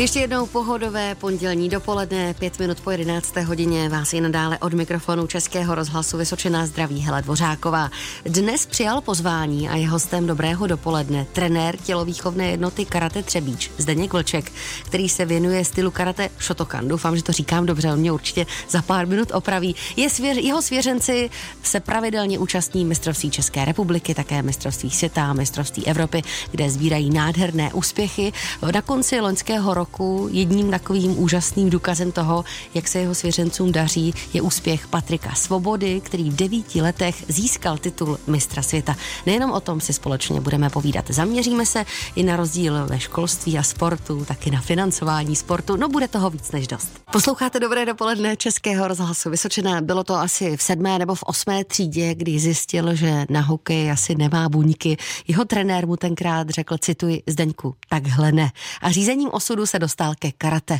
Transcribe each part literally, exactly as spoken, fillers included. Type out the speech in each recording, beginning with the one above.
Ještě jednou pohodové pondělní dopoledne, pět minut po jedenácté hodině, vás je nadále od mikrofonu Českého rozhlasu Vysočina zdraví Hela Dvořáková. Dnes přijal pozvání a je hostem dobrého dopoledne trenér tělovýchovné jednoty Karate Třebíč Zdeněk Vlček, který se věnuje stylu karate Shotokan. Doufám, že to říkám dobře, on mě určitě za pár minut opraví. Je svěř, jeho svěřenci se pravidelně účastní mistrovství České republiky, také mistrovství světa, mistrovství Evropy, kde sbírají nádherné úspěchy. Na konci loňského roku jedním takovým úžasným důkazem toho, jak se jeho svěřencům daří, je úspěch Patrika Svobody, který v devíti letech získal titul mistra světa. Nejenom o tom si společně budeme povídat. Zaměříme se i na rozdíl ve školství a sportu, taky na financování sportu. No, bude toho víc než dost. Posloucháte dobré dopoledne Českého rozhlasu Vysočina. Bylo to asi v sedmé nebo v osmé třídě, kdy zjistil, že na hokej asi nemá buňky. Jeho trenér mu tenkrát řekl, cituji, Zdeňku, takhle ne. A řízením osudu se dostal ke karate.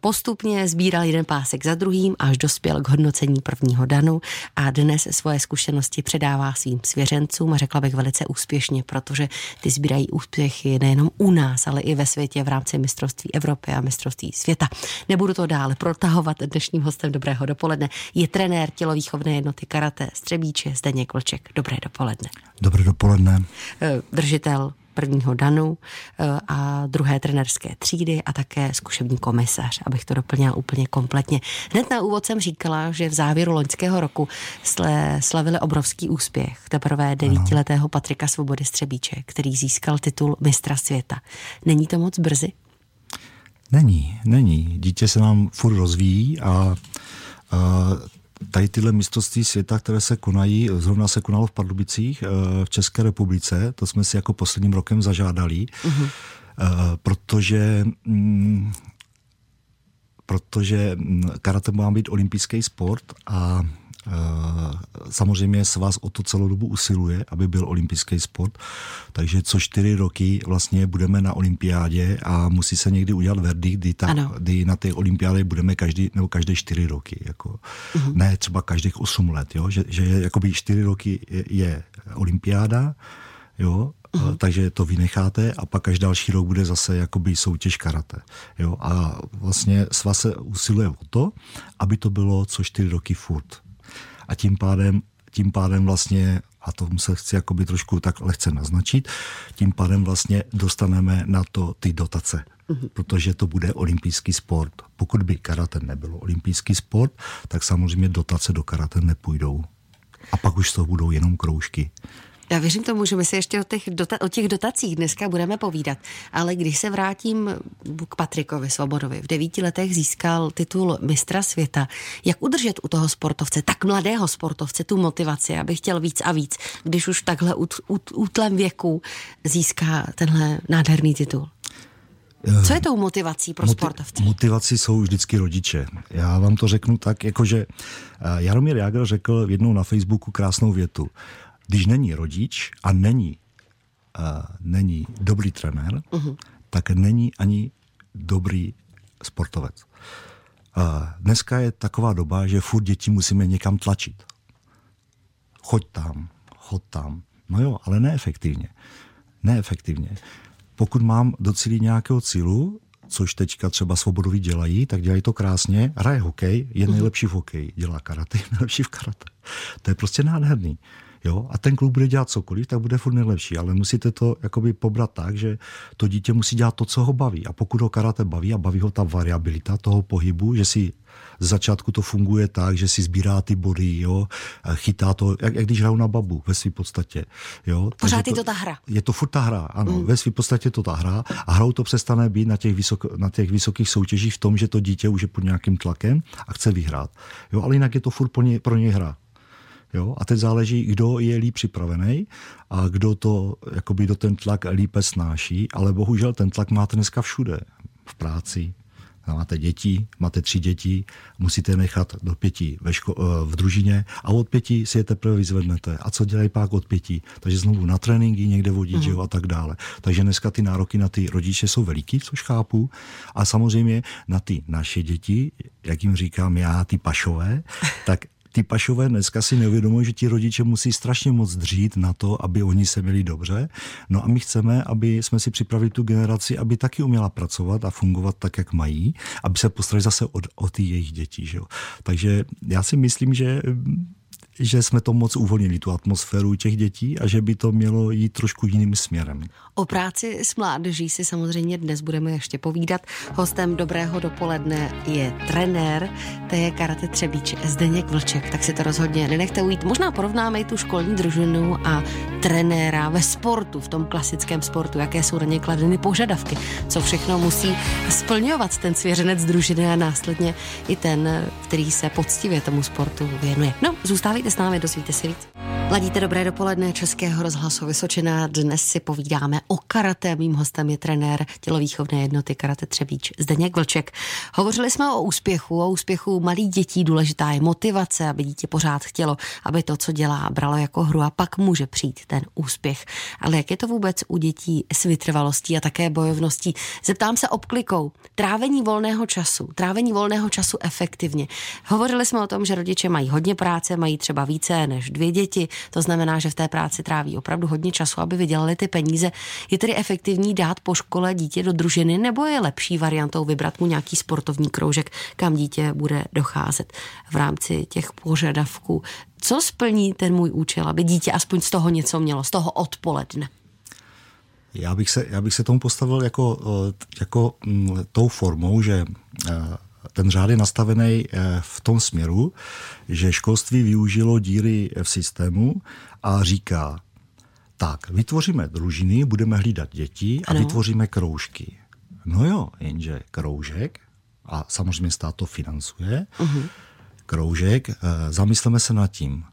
Postupně sbíral jeden pásek za druhým, až dospěl k hodnocení prvního danu a dnes svoje zkušenosti předává svým svěřencům a řekla bych velice úspěšně, protože ty sbírají úspěchy nejenom u nás, ale i ve světě v rámci mistrovství Evropy a mistrovství světa. Nebudu to dále protahovat. Dnešním hostem dobrého dopoledne je trenér tělovýchovné jednoty karate z Třebíče Zdeněk Vlček. Dobré dopoledne. Dobré dopoledne. Držitel prvního danu a druhé trenerské třídy a také zkušební komisař, abych to doplnila úplně kompletně. Hned na úvod jsem říkala, že v závěru loňského roku slavili obrovský úspěch teprve devítiletého Patrika Svobody z Třebíče, který získal titul mistra světa. Není to moc brzy? Není, není. Dítě se nám furt rozvíjí a, a tady tyhle mistrovství světa, které se konají, zrovna se konalo v Pardubicích v České republice, to jsme si jako posledním rokem zažádali, uh-huh. protože, protože karate má být olympijský sport a samozřejmě svaz o to celou dobu usiluje, aby byl olympijský sport, takže co čtyři roky vlastně budeme na olympiádě a musí se někdy udělat verdikt, kdy, ta, kdy na té olympiádě budeme každý, nebo každé čtyři roky. Jako. Uh-huh. Ne třeba každých osm let, jo? Že, že jakoby čtyři roky je, je olympiáda, jo? Uh-huh. Takže to vynecháte a pak až další rok bude zase jakoby soutěž karate. Jo? A vlastně svaz se usiluje o to, aby to bylo co čtyři roky furt. A tím pádem, tím pádem vlastně, a tomu se chci jakoby trošku tak lehce naznačit, tím pádem vlastně dostaneme na to ty dotace, mm-hmm. protože to bude olympijský sport. Pokud by karate nebylo olympijský sport, tak samozřejmě dotace do karate nepůjdou. A pak už to budou jenom kroužky. Já věřím tomu, že my se ještě o těch, dota- o těch dotacích dneska budeme povídat, ale když se vrátím k Patrikovi Svobodovi, v devíti letech získal titul mistra světa. Jak udržet u toho sportovce, tak mladého sportovce, tu motivaci, aby chtěl víc a víc, když už takhle ut, ut, útlém věku získá tenhle nádherný titul? Co je tou motivací pro Moti- sportovce? Motivací jsou vždycky rodiče. Já vám to řeknu tak, jakože Jaromír Jágr řekl jednou na Facebooku krásnou větu. Když není rodič a není, uh, není dobrý trenér, uh-huh. tak není ani dobrý sportovec. Uh, dneska je taková doba, že furt děti musíme někam tlačit. Choď tam, choď tam. No jo, ale neefektivně. Neefektivně. Pokud mám docílit nějakého cílu, což teďka třeba Svobodoví dělají, tak dělají to krásně. Hraje hokej, je nejlepší v hokeji. Dělá karate, je nejlepší v karate. To je prostě nádherný. Jo, a ten kluk bude dělat cokoliv, tak bude furt nejlepší, ale musíte to jakoby pobrat tak, že to dítě musí dělat to, co ho baví. A pokud ho karate baví a baví ho ta variabilita toho pohybu, že si z začátku to funguje tak, že si sbírá ty body, jo, chytá to, jak, jak když hrajou na babu, ve své podstatě. Jo. Pořád je to, to ta hra. Je to furt ta hra, ano, mm. ve své podstatě to ta hra a hrou to přestane být na těch, vysok, na těch vysokých soutěžích v tom, že to dítě už je pod nějakým tlakem a chce vyhrát. Jo, ale jinak je to furt pro ně, pro ně hra. Jo, a teď záleží, kdo je líp připravený a kdo to jakoby do ten tlak lípe snáší, ale bohužel ten tlak máte dneska všude. V práci, máte děti, máte tři děti, musíte nechat do pěti ve ško- v družině a od pěti si je teprve vyzvednete. A co dělají pak od pěti? Takže znovu na tréninky někde vodí, mm. jo, a tak dále. Takže dneska ty nároky na ty rodiče jsou veliký, což chápu. A samozřejmě na ty naše děti, jak jim říkám já, ty pašové, tak ty pašové dneska si neuvědomují, že ti rodiče musí strašně moc dřít na to, aby oni se měli dobře. No a my chceme, aby jsme si připravili tu generaci, aby taky uměla pracovat a fungovat tak, jak mají, aby se postarali zase od, o ty jejich děti. Že jo? Takže já si myslím, že... že jsme to moc uvolnili, tu atmosféru těch dětí, a že by to mělo jít trošku jiným směrem. O práci s mládeží si samozřejmě dnes budeme ještě povídat. Hostem Dobrého dopoledne je trenér, to je Karate Třebíč Zdeněk Vlček, tak si to rozhodně nenechte ujít. Možná porovnáme i tu školní družinu a trenéra ve sportu, v tom klasickém sportu, jaké jsou na ně kladeny požadavky, co všechno musí splňovat ten svěřenec družiny a následně i ten, který se poctivě tomu sportu věnuje. No, zůstává s námi, dozvíte si víc. Ladíte Dobré dopoledne Českého rozhlasu Vysočina. Dnes si povídáme o karate. Mým hostem je trenér tělovýchovné jednoty Karate Třebíč Zdeněk Vlček. Hovořili jsme o úspěchu, o úspěchu malých dětí. Důležitá je motivace, aby dítě pořád chtělo, aby to, co dělá, bralo jako hru, a pak může přijít ten úspěch. Ale jak je to vůbec u dětí s vytrvalostí a také bojovností? Zeptám se obklikou. Trávení volného času, trávení volného času efektivně. Hovořili jsme o tom, že rodiče mají hodně práce, mají třeba více než dvě děti. To znamená, že v té práci tráví opravdu hodně času, aby vydělali ty peníze. Je tedy efektivní dát po škole dítě do družiny, nebo je lepší variantou vybrat mu nějaký sportovní kroužek, kam dítě bude docházet v rámci těch požadavků? Co splní ten můj účel, aby dítě aspoň z toho něco mělo, z toho odpoledne? Já bych se, já bych se tomu postavil jako, jako tou formou, že... Ten řád je nastavený v tom směru, že školství využilo díry v systému a říká, tak, vytvoříme družiny, budeme hlídat děti a ano. vytvoříme kroužky. No jo, jenže kroužek, a samozřejmě stát to financuje, uh-huh. kroužek, zamysleme se nad tím.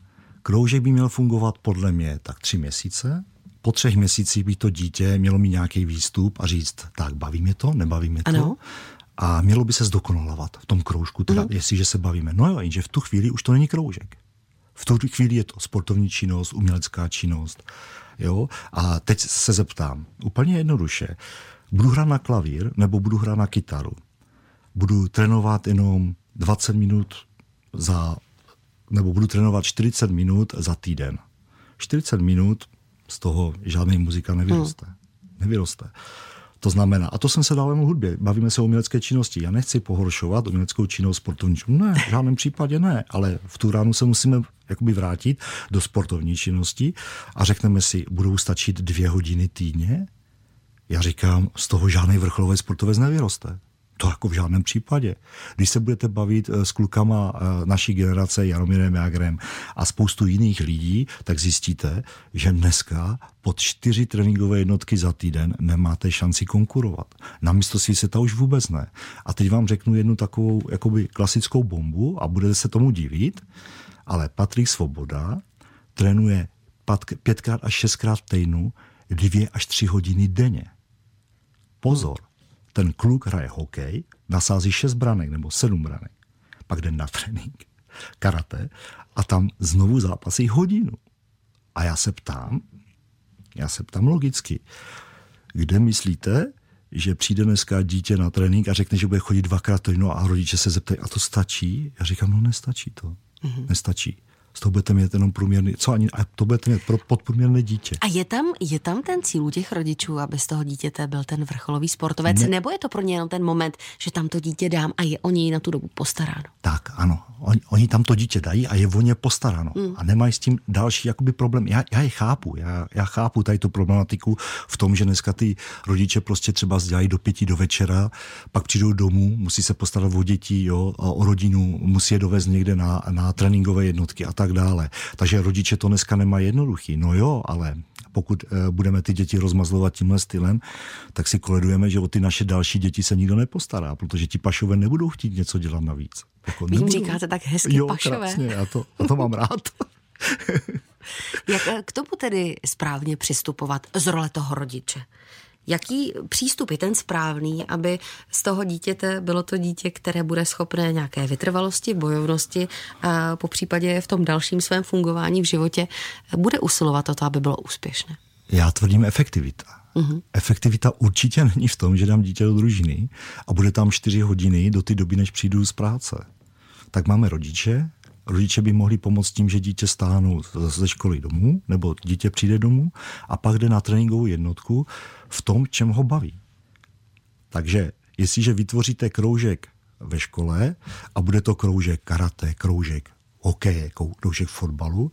Kroužek by měl fungovat podle mě tak tři měsíce. Po třech měsících by to dítě mělo mít nějaký výstup a říct, tak, baví mě to, nebaví mě to. Ano. A mělo by se zdokonalovat v tom kroužku, teda, mm. jestliže se bavíme. No jo, jenže v tu chvíli už to není kroužek. V tu chvíli je to sportovní činnost, umělecká činnost. Jo? A teď se zeptám, úplně jednoduše, budu hrát na klavír nebo budu hrát na kytaru? Budu trénovat jenom dvacet minut za, nebo budu trénovat čtyřicet minut za týden. čtyřicet minut z toho žádný muzika nevyroste. Mm. Nevyroste. To znamená, a to jsem se dal jen o hudbě, bavíme se o umělecké činnosti. Já nechci pohoršovat uměleckou činnost, sportovní činnost. Ne, v žádném případě ne, ale v tu ránu se musíme jakoby vrátit do sportovní činnosti a řekneme si, budou stačit dvě hodiny týdně? Já říkám, z toho žádný vrcholový sportovec nevyroste. To jako v žádném případě. Když se budete bavit s klukama naší generace, Jaromírem Jágrem a spoustu jiných lidí, tak zjistíte, že dneska pod čtyři tréninkové jednotky za týden nemáte šanci konkurovat. Na mistrovství světa už vůbec ne. A teď vám řeknu jednu takovou jakoby klasickou bombu a budete se tomu divit, ale Patrik Svoboda trénuje pětkrát až šestkrát v týdnu dvě až tři hodiny denně. Pozor. Ten kluk hraje hokej, nasází šest branek nebo sedm branek, pak jde na trénink karate a tam znovu zápasí hodinu. A já se ptám, já se ptám logicky, kde myslíte, že přijde dneska dítě na trénink a řekne, že bude chodit dvakrát týdně a rodiče se zeptají, a to stačí? Já říkám, no nestačí to, mm-hmm. nestačí. Z toho budete mít jenom průměrný, co ani, a to budete mít pro podprůměrné dítě. A je tam, je tam ten cíl u těch rodičů, aby z toho dítěte byl ten vrcholový sportovec, ne, nebo je to pro ně jenom ten moment, že tam to dítě dám a je o něj na tu dobu postaráno? Tak, ano. Oni, oni tam to dítě dají a je o ně postaráno. Mm. A nemají s tím další jakoby problém. Já, já je chápu. Já, já chápu tady tu problematiku v tom, že dneska ty rodiče prostě třeba dělají do pěti do večera, pak přijdou domů, musí se postarat o děti, jo, o rodinu, musí je dovést někde na, na tréninkové jednotky a tak dále. Takže rodiče to dneska nemá jednoduchý. No jo, ale pokud e, budeme ty děti rozmazlovat tímhle stylem, tak si koledujeme, že o ty naše další děti se nikdo nepostará, protože ti pašové nebudou chtít něco dělat navíc. Jako vím, nebudou. Říkáte tak hezky, jo, pašové. Krásně, já to, já to mám rád. Jak k tomu tedy správně přistupovat z role toho rodiče? Jaký přístup je ten správný, aby z toho dítěte bylo to dítě, které bude schopné nějaké vytrvalosti, bojovnosti a popřípadě v tom dalším svém fungování v životě bude usilovat o to, aby bylo úspěšné? Já tvrdím efektivita. Mm-hmm. Efektivita určitě není v tom, že dám dítě do družiny a bude tam čtyři hodiny do té doby, než přijdu z práce. Tak máme rodiče, rodiče by mohli pomoct tím, že dítě stáhnou ze školy domů, nebo dítě přijde domů a pak jde na tréninkovou jednotku v tom, čem ho baví. Takže jestliže vytvoříte kroužek ve škole a bude to kroužek karate, kroužek hokeje, kroužek fotbalu,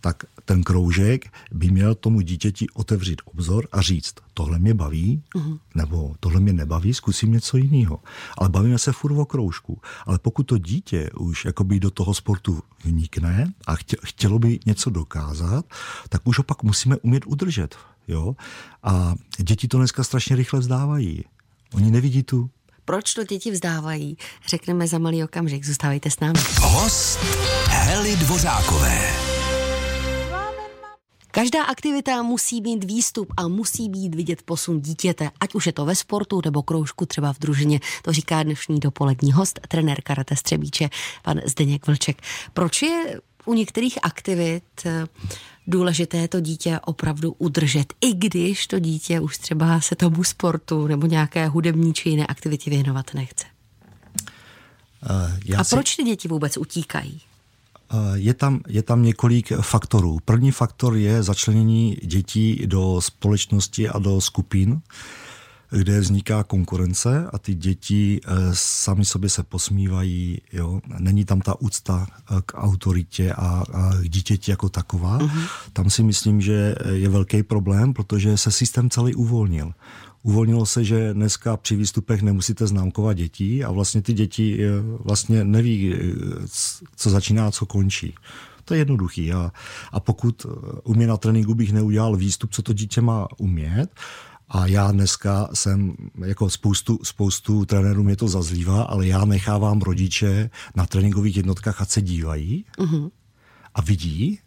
tak ten kroužek by měl tomu dítěti otevřít obzor a říct, tohle mě baví, uhum. nebo tohle mě nebaví, zkusím něco jiného. Ale bavíme se furt o kroužku. Ale pokud to dítě už jakoby do toho sportu vnikne a chtělo by něco dokázat, tak už ho pak musíme umět udržet. Jo? A děti to dneska strašně rychle vzdávají. Oni nevidí tu. Proč to děti vzdávají? Řekneme za malý okamžik. Zůstávejte s námi. Host Hely Dvořákové. Každá aktivita musí mít výstup a musí být vidět posun dítěte, ať už je to ve sportu nebo kroužku třeba v družině. To říká dnešní dopolední host, trenér karate Třebíče, pan Zdeněk Vlček. Proč je u některých aktivit důležité to dítě opravdu udržet, i když to dítě už třeba se tomu sportu nebo nějaké hudební či jiné aktivitě věnovat nechce? Uh, a si... proč ty děti vůbec utíkají? Je tam, je tam několik faktorů. První faktor je začlenění dětí do společnosti a do skupin, kde vzniká konkurence a ty děti sami sobě se posmívají. Jo? Není tam ta úcta k autoritě a, a k dítěti jako taková. Uh-huh. Tam si myslím, že je velký problém, protože se systém celý uvolnil. Uvolnilo se, že dneska při výstupech nemusíte známkovat děti a vlastně ty děti vlastně neví, co začíná a co končí. To je jednoduchý. A, a pokud u mě na tréninku bych neudělal výstup, co to dítě má umět, a já dneska jsem, jako spoustu, spoustu trenérů mě to zazlívá, ale já nechávám rodiče na tréninkových jednotkách, ať se dívají mm-hmm. a vidí.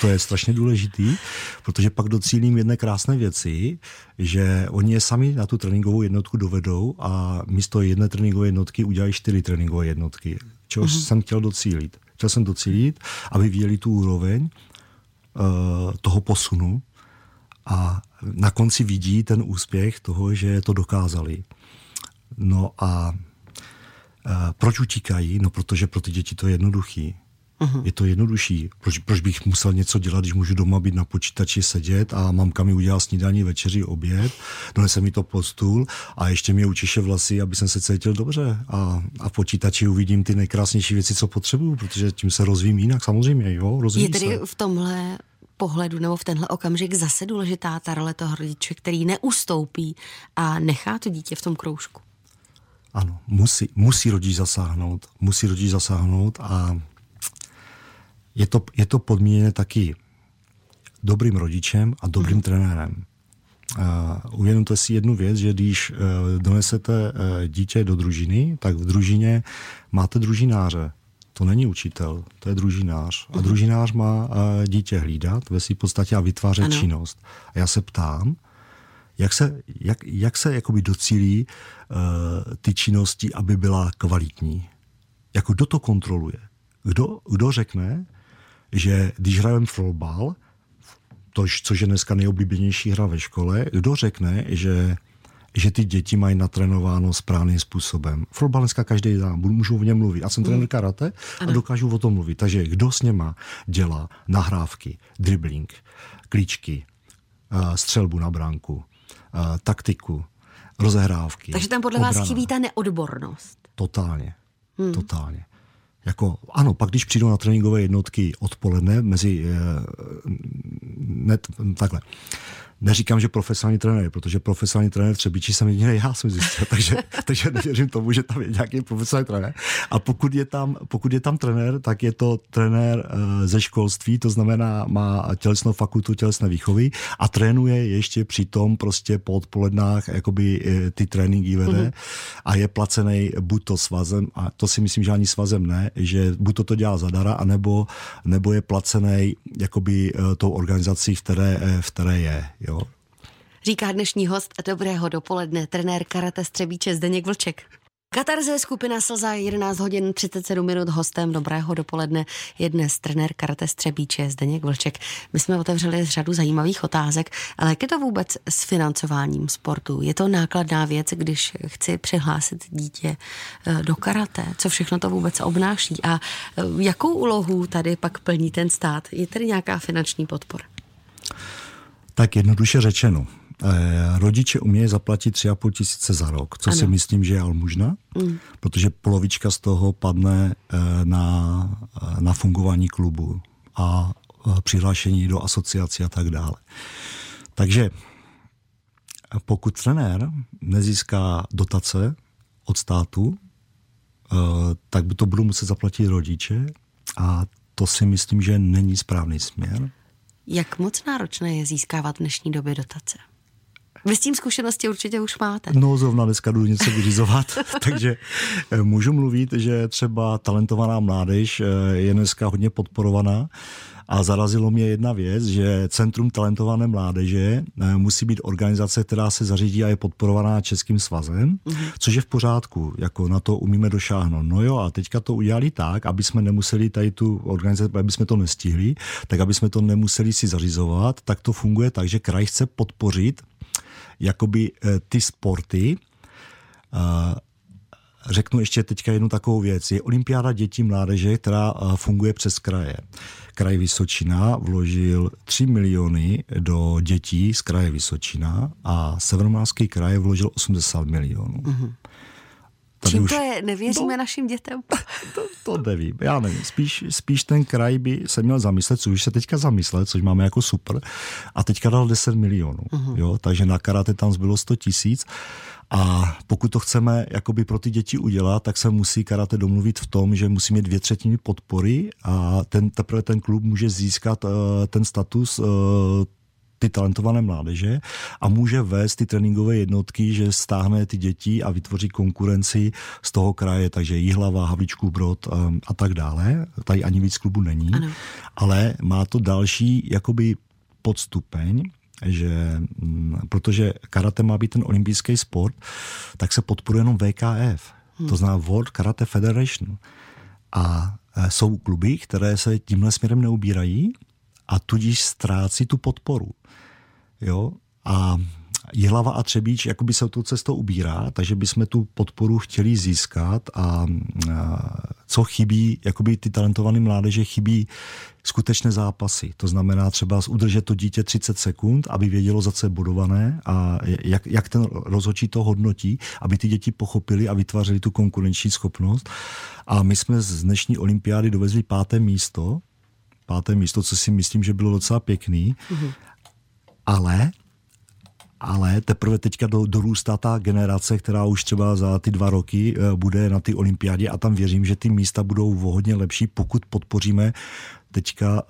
To je strašně důležitý, protože pak docílím jedné krásné věci, že oni je sami na tu tréninkovou jednotku dovedou a místo jedné tréninkové jednotky udělají čtyři tréninkové jednotky, čehož mm-hmm. jsem chtěl docílit. Chtěl jsem docílit, aby viděli tu úroveň uh, toho posunu a na konci vidí ten úspěch toho, že to dokázali. No a uh, proč utíkají? No protože pro ty děti to je jednoduchý. Uhum. Je to jednodušší. Proč, proč bych musel něco dělat, když můžu doma být na počítači sedět a mamka mi udělá snídaní, večeři, oběd, donese mi to pod stůl a ještě mi učiše vlasy, aby jsem se cítil dobře. A, a v počítači uvidím ty nejkrásnější věci, co potřebuju, protože tím se rozvím jinak. Samozřejmě, jo, rozvíjí se. Je tedy v tomhle pohledu nebo v tenhle okamžik zase důležitá ta role toho rodiče, který neustoupí a nechá to dítě v tom kroužku. Ano, musí, musí rodič zasáhnout. Musí rodič zasáhnout a Je to, je to podmíněné taky dobrým rodičem a dobrým mm. trenérem. Uh, uvědomte si jednu věc, že když uh, donesete uh, dítě do družiny, tak v družině máte družináře. To není učitel, to je družinář. Mm. A družinář má uh, dítě hlídat ve své podstatě a vytvářet ano. činnost. A já se ptám, jak se, jak, jak se jakoby docílí uh, ty činnosti, aby byla kvalitní. Jako kdo to kontroluje? Kdo, kdo řekne, že když hrajeme floorbal, což je dneska nejoblíbenější hra ve škole, kdo řekne, že, že ty děti mají natrénováno správným způsobem. Floorbal dneska každý dá, můžu o něm mluvit. Já jsem trenér karate a dokážu o tom mluvit. Takže kdo s něma dělá nahrávky, dribbling, klíčky, střelbu na bránku, taktiku, rozehrávky. Takže tam podle obrana. Vás chybí ta neodbornost. Totálně, hmm. totálně. Jako, ano, pak když přijdou na tréninkové jednotky odpoledne, mezi, ne, takhle, neříkám, že profesionální trenér, protože profesionální trenér Třebíči jsem jediný, já jsem zjistil, takže, takže nevěřím tomu, že tam je nějaký profesionální trenér. A pokud je tam, pokud je tam trenér, tak je to trenér ze školství, to znamená, má tělesnou fakultu tělesné výchovy a trénuje ještě přitom prostě po odpolednách jakoby ty tréninky vede mm-hmm. a je placený buď to svazem, a to si myslím, že ani svazem ne, že buď to to dělá zadara, anebo nebo je placený jakoby tou organizací, v které, v které je. Jo. Říká dnešní host dobrého dopoledne, trenér karate Třebíče Zdeněk Vlček. Katarze, skupina Slza, jedenáct hodin třicet sedm minut. Hostem Dobrého dopoledne je dnes trenér karate z Třebíče Zdeněk Vlček. My jsme otevřeli řadu zajímavých otázek, ale jak je to vůbec s financováním sportu? Je to nákladná věc, když chci přihlásit dítě do karate? Co všechno to vůbec obnáší? A jakou úlohu tady pak plní ten stát? Je tady nějaká finanční podpora? Tak jednoduše řečeno. Eh, rodiče umějí zaplatit tři a půl tisíce za rok, co ano. si myslím, že je almužna, mm. protože polovička z toho padne eh, na, na fungování klubu a eh, přihlášení do asociací a tak dále. Takže pokud trenér nezíská dotace od státu, eh, tak by to budou muset zaplatit rodiče a to si myslím, že není správný směr. Jak moc náročné je získávat v dnešní době dotace? Vy s tím zkušenosti určitě už máte. No, zrovna dneska jdu něco vyřizovat, takže můžu mluvit, že třeba talentovaná mládež je dneska hodně podporovaná a zarazilo mě jedna věc, že Centrum talentované mládeže musí být organizace, která se zařídí a je podporovaná Českým svazem, mm-hmm. což je v pořádku, jako na to umíme došáhnout. No jo, a teďka to udělali tak, aby jsme nemuseli tady tu organizaci, aby jsme to nestihli, tak aby jsme to nemuseli si zařizovat, tak to funguje tak, že kraj chce podpořit jakoby ty sporty. Řeknu ještě teďka jednu takovou věc. Je olympiáda dětí mládeže, která funguje přes kraje. Kraj Vysočina vložil tři miliony do dětí z kraje Vysočina a Severomoravský kraj vložil osmdesát milionů. Mm-hmm. Čím už... to je? Nevěříme no, našim dětem? To, to nevím, já nevím. Spíš, spíš ten kraj by se měl zamyslet, což se teďka zamyslet, což máme jako super. A teďka dal deset milionů. Uh-huh. Jo? Takže na karate tam zbylo sto tisíc. A pokud to chceme jakoby pro ty děti udělat, tak se musí karate domluvit v tom, že musí mít dvě třetiny podpory a ten, teprve ten klub může získat uh, ten status uh, ty talentované mládeže a může vést ty tréninkové jednotky, že stáhne ty děti a vytvoří konkurenci z toho kraje, takže Jihlava, Havlíčkův Brod um, a tak dále. Tady ani víc klubu není, ano. ale má to další jakoby podstupeň, že, m, protože karate má být ten olympijský sport, tak se podporuje jenom V K F, hmm. to znamená World Karate Federation. A e, jsou kluby, které se tímhle směrem neubírají, a tudíž ztrácí tu podporu. Jo? A Jihlava a Třebíč jakoby se tou cestou ubírá, takže bychom tu podporu chtěli získat a, a co chybí, jakoby ty talentované mládeže chybí skutečné zápasy. To znamená třeba udržet to dítě třicet sekund, aby vědělo, za co je bodované a jak, jak ten rozhodčí to hodnotí, aby ty děti pochopili a vytvářeli tu konkurenční schopnost. A my jsme z dnešní olympiády dovezli páté místo, páté místo, co si myslím, že bylo docela pěkný, mm-hmm. ale, ale teprve teďka do, dorůstá ta generace, která už třeba za ty dva roky bude na ty olympiádě a tam věřím, že ty místa budou hodně lepší, pokud podpoříme teďka,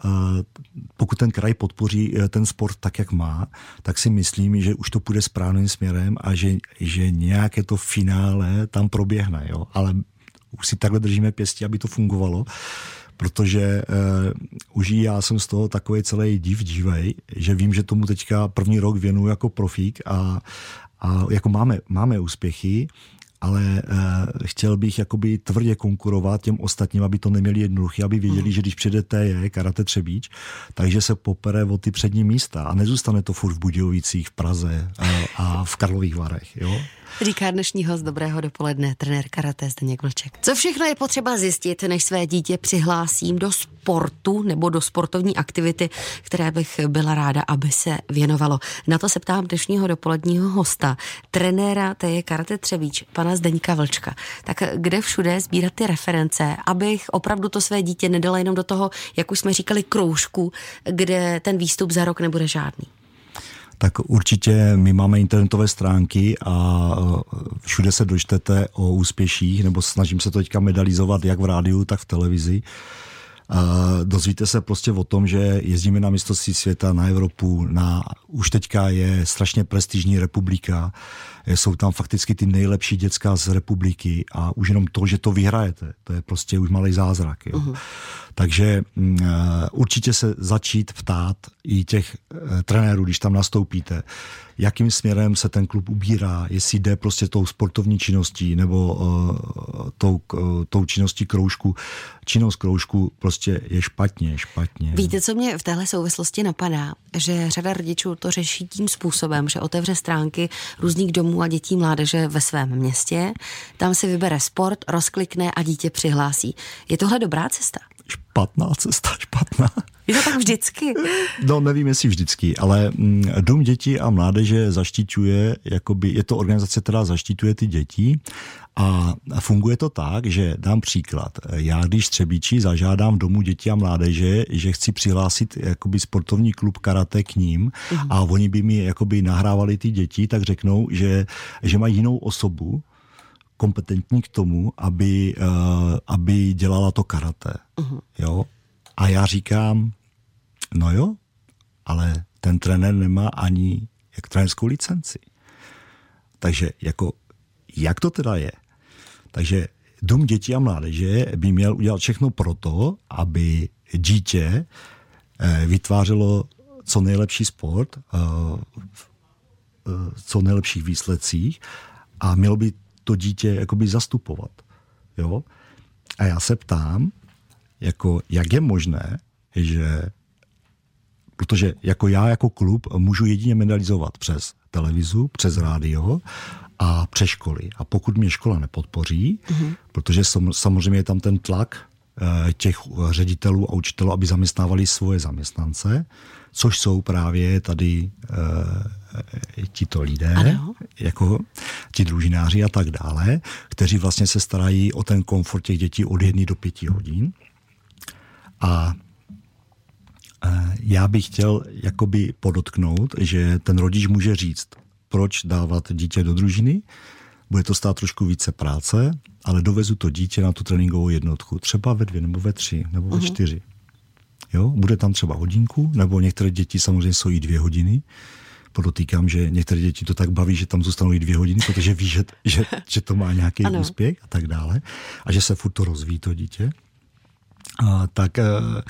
pokud ten kraj podpoří ten sport tak, jak má, tak si myslím, že už to půjde správným směrem a že, že nějaké to finále tam proběhne, jo? Ale už si takhle držíme pěstí, aby to fungovalo, protože eh, už já jsem z toho takový celý div divej, že vím, že tomu teďka první rok věnuju jako profík a, a jako máme, máme úspěchy, ale eh, chtěl bych jakoby tvrdě konkurovat těm ostatním, aby to neměli jednoduché, aby věděli, mm. že když přijde T J, karate Třebíč, takže se popere o ty přední místa a nezůstane to furt v Budějovicích, v Praze a, a v Karlových Varech, jo? Říká dnešní host Dobrého dopoledne, trenér karate Zdeněk Vlček. Co všechno je potřeba zjistit, než své dítě přihlásím do sportu nebo do sportovní aktivity, které bych byla ráda, aby se věnovalo? Na to se ptám dnešního dopoledního hosta, trenéra T J karate Třebíč, pana Zdeňka Vlčka. Tak kde všude sbírat ty reference, abych opravdu to své dítě nedala jenom do toho, jak už jsme říkali, kroužku, kde ten výstup za rok nebude žádný? Tak určitě my máme internetové stránky a všude se dočtete o úspěších, nebo snažím se to teďka medializovat jak v rádiu, tak v televizi. A dozvíte se prostě o tom, že jezdíme na mistrovství světa, na Evropu, na, už teďka je strašně prestižní republika, jsou tam fakticky ty nejlepší děcka z republiky a už jenom to, že to vyhrajete, to je prostě už malý zázrak. Jo. Uh-huh. Takže určitě se začít ptát i těch trenérů, když tam nastoupíte, jakým směrem se ten klub ubírá, jestli jde prostě tou sportovní činností nebo uh, tou, uh, tou činností kroužku. Činnost kroužku prostě je špatně, špatně. Víte, co mě v téhle souvislosti napadá? Že řada rodičů to řeší tím způsobem, že otevře stránky různých domů a dětí mládeže ve svém městě, tam si vybere sport, rozklikne a dítě přihlásí. Je tohle dobrá cesta? Špatná cesta, špatná. Je to tak vždycky? No, nevím, jestli vždycky, ale Dům dětí a mládeže zaštiťuje, jakoby, je to organizace, která zaštiťuje ty děti a funguje to tak, že dám příklad. Já, když Třebíči zažádám v Domu dětí a mládeže, že chci přihlásit jakoby sportovní klub karate k ním uhum. a oni by mi jakoby nahrávali ty děti, tak řeknou, že, že mají jinou osobu, kompetentní k tomu, aby, uh, aby dělala to karate. Uh-huh. Jo? A já říkám, no jo, ale ten trenér nemá ani jak trenérskou licenci. Takže jako, jak to teda je? Takže Dům dětí a mládeže by měl udělat všechno proto, aby dítě eh, vytvářelo co nejlepší sport, eh, eh, co nejlepších výsledcích a mělo by to dítě jakoby zastupovat. Jo? A já se ptám, jako, jak je možné, že, protože jako já jako klub můžu jedině medializovat přes televizu, přes rádio a přes školy. A pokud mě škola nepodpoří, mm-hmm. protože sam, samozřejmě je tam ten tlak eh, těch ředitelů a učitelů, aby zaměstnávali svoje zaměstnance, což jsou právě tady eh, tito lidé, ano. jako ti družináři a tak dále, kteří vlastně se starají o ten komfort těch dětí od jedné do pěti hodin. A já bych chtěl jakoby podotknout, že ten rodič může říct, proč dávat dítě do družiny, bude to stát trošku více práce, ale dovezu to dítě na tu tréninkovou jednotku, třeba ve dvě, nebo ve tři, nebo ve čtyři. Jo? Bude tam třeba hodinku, nebo některé děti samozřejmě jsou i dvě hodiny, podotýkám, že některé děti to tak baví, že tam zůstanou i dvě hodiny, protože ví, že, že, že to má nějaký ano. úspěch a tak dále. A že se furt to rozvíjí, to dítě. A, tak... Uh...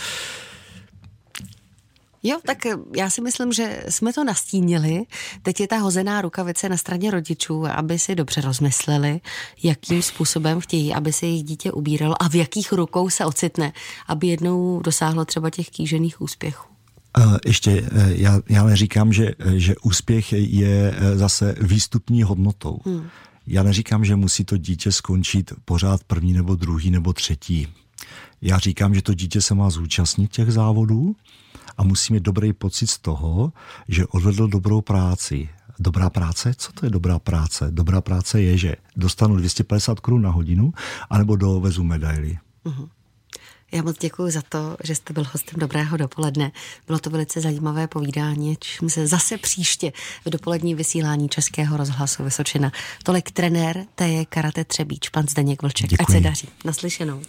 Jo, tak já si myslím, že jsme to nastínili. Teď je ta hozená rukavice na straně rodičů, aby si dobře rozmysleli, jakým způsobem chtějí, aby se jejich dítě ubíralo a v jakých rukou se ocitne, aby jednou dosáhlo třeba těch kýžených úspěchů. Ještě, já, já neříkám, že, že úspěch je zase výstupní hodnotou. Hmm. Já neříkám, že musí to dítě skončit pořád první nebo druhý nebo třetí. Já říkám, že to dítě se má zúčastnit těch závodů a musí mít dobrý pocit z toho, že odvedl dobrou práci. Dobrá práce? Co to je dobrá práce? Dobrá práce je, že dostanu dvě stě padesát korun na hodinu anebo dovezu medaily. Hmm. Já moc děkuji za to, že jste byl hostem Dobrého dopoledne. Bylo to velice zajímavé povídání, čím se zase příště v dopolední vysílání Českého rozhlasu Vysočina. Tolik trenér té je Karate Třebíč, pan Zdeněk Vlček. Děkuji. Ať se daří. Naslyšenou.